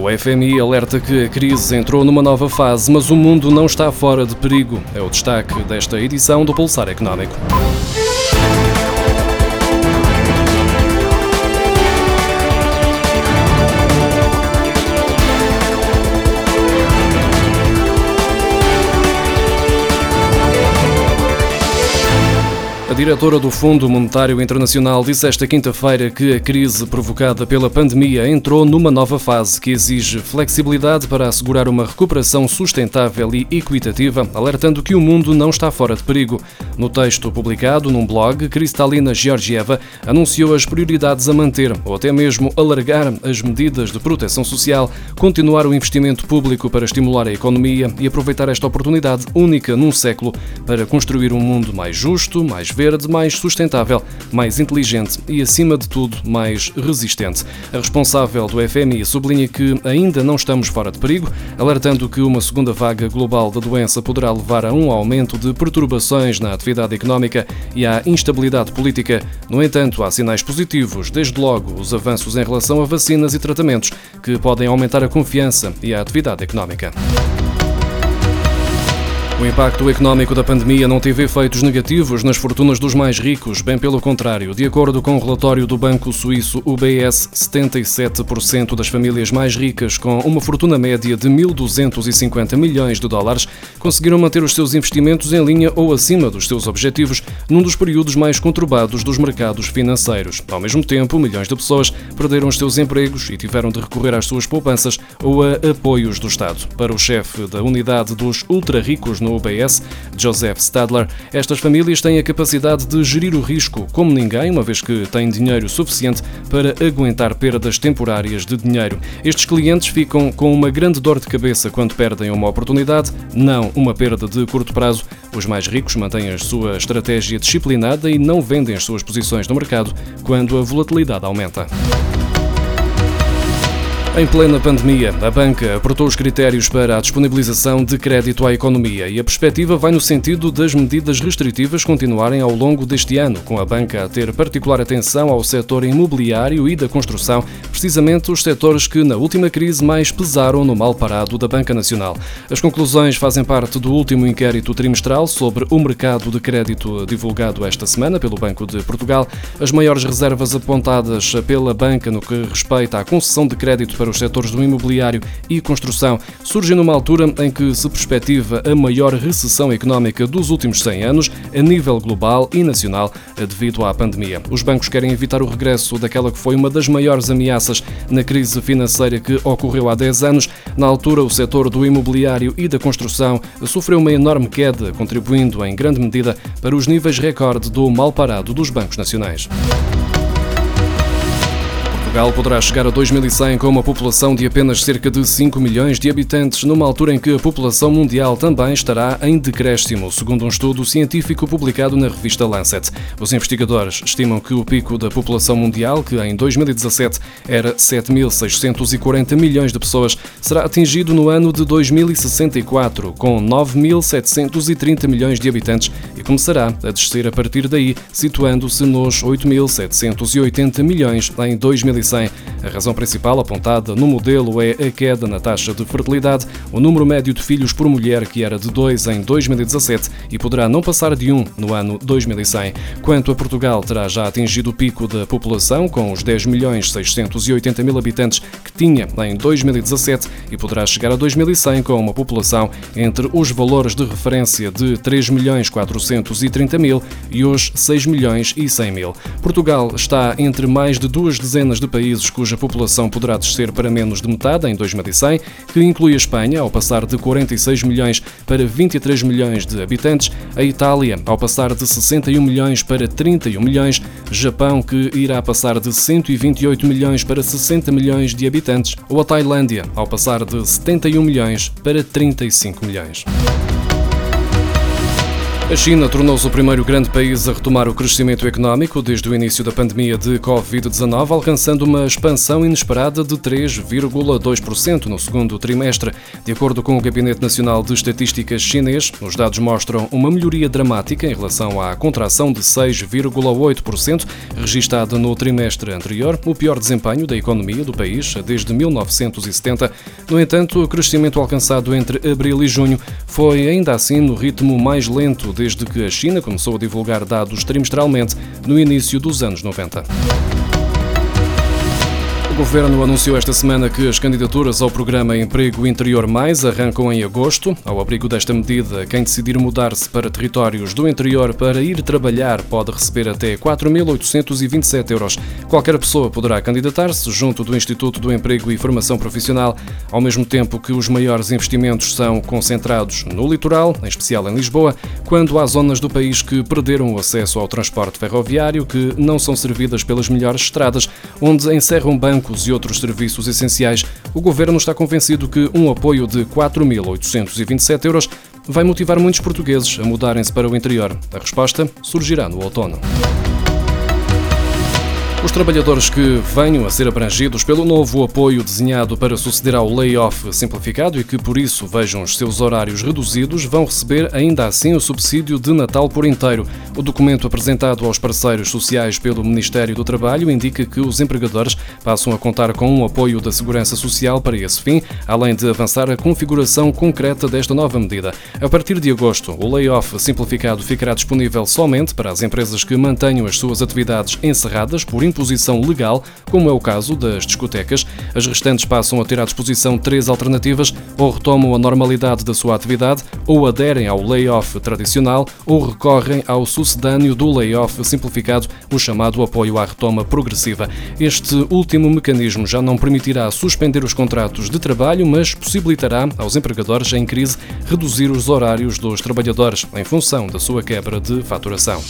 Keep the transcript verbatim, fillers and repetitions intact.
O F M I alerta que a crise entrou numa nova fase, mas o mundo não está fora de perigo. É o destaque desta edição do Pulsar Económico. A diretora do Fundo Monetário Internacional disse esta quinta-feira que a crise provocada pela pandemia entrou numa nova fase que exige flexibilidade para assegurar uma recuperação sustentável e equitativa, alertando que o mundo não está fora de perigo. No texto publicado num blog, Kristalina Georgieva anunciou as prioridades a manter, ou até mesmo alargar as medidas de proteção social, continuar o investimento público para estimular a economia e aproveitar esta oportunidade única num século para construir um mundo mais justo, mais verde, mais sustentável, mais inteligente e, acima de tudo, mais resistente. A responsável do F M I sublinha que ainda não estamos fora de perigo, alertando que uma segunda vaga global da doença poderá levar a um aumento de perturbações na atividade económica e à instabilidade política. No entanto, há sinais positivos, desde logo os avanços em relação a vacinas e tratamentos, que podem aumentar a confiança e a atividade económica. O impacto económico da pandemia não teve efeitos negativos nas fortunas dos mais ricos, bem pelo contrário. De acordo com o relatório do banco suíço U B S, setenta e sete por cento das famílias mais ricas, com uma fortuna média de mil duzentos e cinquenta milhões de dólares, conseguiram manter os seus investimentos em linha ou acima dos seus objetivos num dos períodos mais conturbados dos mercados financeiros. Ao mesmo tempo, milhões de pessoas perderam os seus empregos e tiveram de recorrer às suas poupanças ou a apoios do Estado. Para o chefe da unidade dos ultra-ricos no No U B S, Joseph Stadler, estas famílias têm a capacidade de gerir o risco como ninguém, uma vez que têm dinheiro suficiente para aguentar perdas temporárias de dinheiro. Estes clientes ficam com uma grande dor de cabeça quando perdem uma oportunidade, não uma perda de curto prazo. Os mais ricos mantêm a sua estratégia disciplinada e não vendem as suas posições no mercado quando a volatilidade aumenta. Em plena pandemia, a banca apertou os critérios para a disponibilização de crédito à economia e a perspectiva vai no sentido das medidas restritivas continuarem ao longo deste ano, com a banca a ter particular atenção ao setor imobiliário e da construção, precisamente os setores que na última crise mais pesaram no mal parado da Banca Nacional. As conclusões fazem parte do último inquérito trimestral sobre o mercado de crédito divulgado esta semana pelo Banco de Portugal. As maiores reservas apontadas pela banca no que respeita à concessão de crédito para os setores do imobiliário e construção surge numa altura em que se perspectiva a maior recessão económica dos últimos cem anos a nível global e nacional devido à pandemia. Os bancos querem evitar o regresso daquela que foi uma das maiores ameaças na crise financeira que ocorreu há dez anos. Na altura, o setor do imobiliário e da construção sofreu uma enorme queda, contribuindo em grande medida para os níveis recorde do mal parado dos bancos nacionais. Portugal poderá chegar a dois mil e cem com uma população de apenas cerca de cinco milhões de habitantes, numa altura em que a população mundial também estará em decréscimo, segundo um estudo científico publicado na revista Lancet. Os investigadores estimam que o pico da população mundial, que em dois mil e dezassete era sete mil seiscentos e quarenta milhões de pessoas, será atingido no ano de dois mil e sessenta e quatro, com nove mil setecentos e trinta milhões de habitantes e começará a descer a partir daí, situando-se nos oito mil setecentos e oitenta milhões em dois mil e dezassete. A razão principal apontada no modelo é a queda na taxa de fertilidade, o número médio de filhos por mulher que era de dois em dois mil e dezassete e poderá não passar de um no ano dois mil e cem. Quanto a Portugal, terá já atingido o pico da população com os dez milhões seiscentos e oitenta mil habitantes que tinha em dois mil e dezassete e poderá chegar a dois mil e cem com uma população entre os valores de referência de três milhões quatrocentos e trinta mil e os seis milhões e cem mil. Portugal está entre mais de duas dezenas de países cuja população poderá descer para menos de metade em dois mil e cem, que inclui a Espanha, ao passar de quarenta e seis milhões para vinte e três milhões de habitantes, a Itália, ao passar de sessenta e um milhões para trinta e um milhões, Japão, que irá passar de cento e vinte e oito milhões para sessenta milhões de habitantes, ou a Tailândia, ao passar de setenta e um milhões para trinta e cinco milhões. A China tornou-se o primeiro grande país a retomar o crescimento económico desde o início da pandemia de covid dezenove, alcançando uma expansão inesperada de três vírgula dois por cento no segundo trimestre. De acordo com o Gabinete Nacional de Estatísticas Chinês, os dados mostram uma melhoria dramática em relação à contração de seis vírgula oito por cento registada no trimestre anterior, o pior desempenho da economia do país desde mil novecentos e setenta. No entanto, o crescimento alcançado entre abril e junho foi ainda assim no ritmo mais lento desde que a China começou a divulgar dados trimestralmente no início dos anos noventa. O Governo anunciou esta semana que as candidaturas ao programa Emprego Interior Mais arrancam em agosto. Ao abrigo desta medida, quem decidir mudar-se para territórios do interior para ir trabalhar pode receber até quatro mil oitocentos e vinte e sete euros. Qualquer pessoa poderá candidatar-se junto do Instituto do Emprego e Formação Profissional, ao mesmo tempo que os maiores investimentos são concentrados no litoral, em especial em Lisboa, quando há zonas do país que perderam o acesso ao transporte ferroviário, que não são servidas pelas melhores estradas, onde encerram bancos e outros serviços essenciais. O Governo está convencido que um apoio de quatro mil oitocentos e vinte e sete euros vai motivar muitos portugueses a mudarem-se para o interior. A resposta surgirá no outono. Os trabalhadores que venham a ser abrangidos pelo novo apoio desenhado para suceder ao lay-off simplificado e que por isso vejam os seus horários reduzidos vão receber ainda assim o subsídio de Natal por inteiro. O documento apresentado aos parceiros sociais pelo Ministério do Trabalho indica que os empregadores passam a contar com um apoio da Segurança Social para esse fim, além de avançar a configuração concreta desta nova medida. A partir de agosto, o lay-off simplificado ficará disponível somente para as empresas que mantenham as suas atividades encerradas por imposição legal, como é o caso das discotecas. As restantes passam a ter à disposição três alternativas: ou retomam a normalidade da sua atividade, ou aderem ao lay-off tradicional, ou recorrem ao sucedâneo do lay-off simplificado, o chamado apoio à retoma progressiva. Este último mecanismo já não permitirá suspender os contratos de trabalho, mas possibilitará aos empregadores em crise reduzir os horários dos trabalhadores em função da sua quebra de faturação.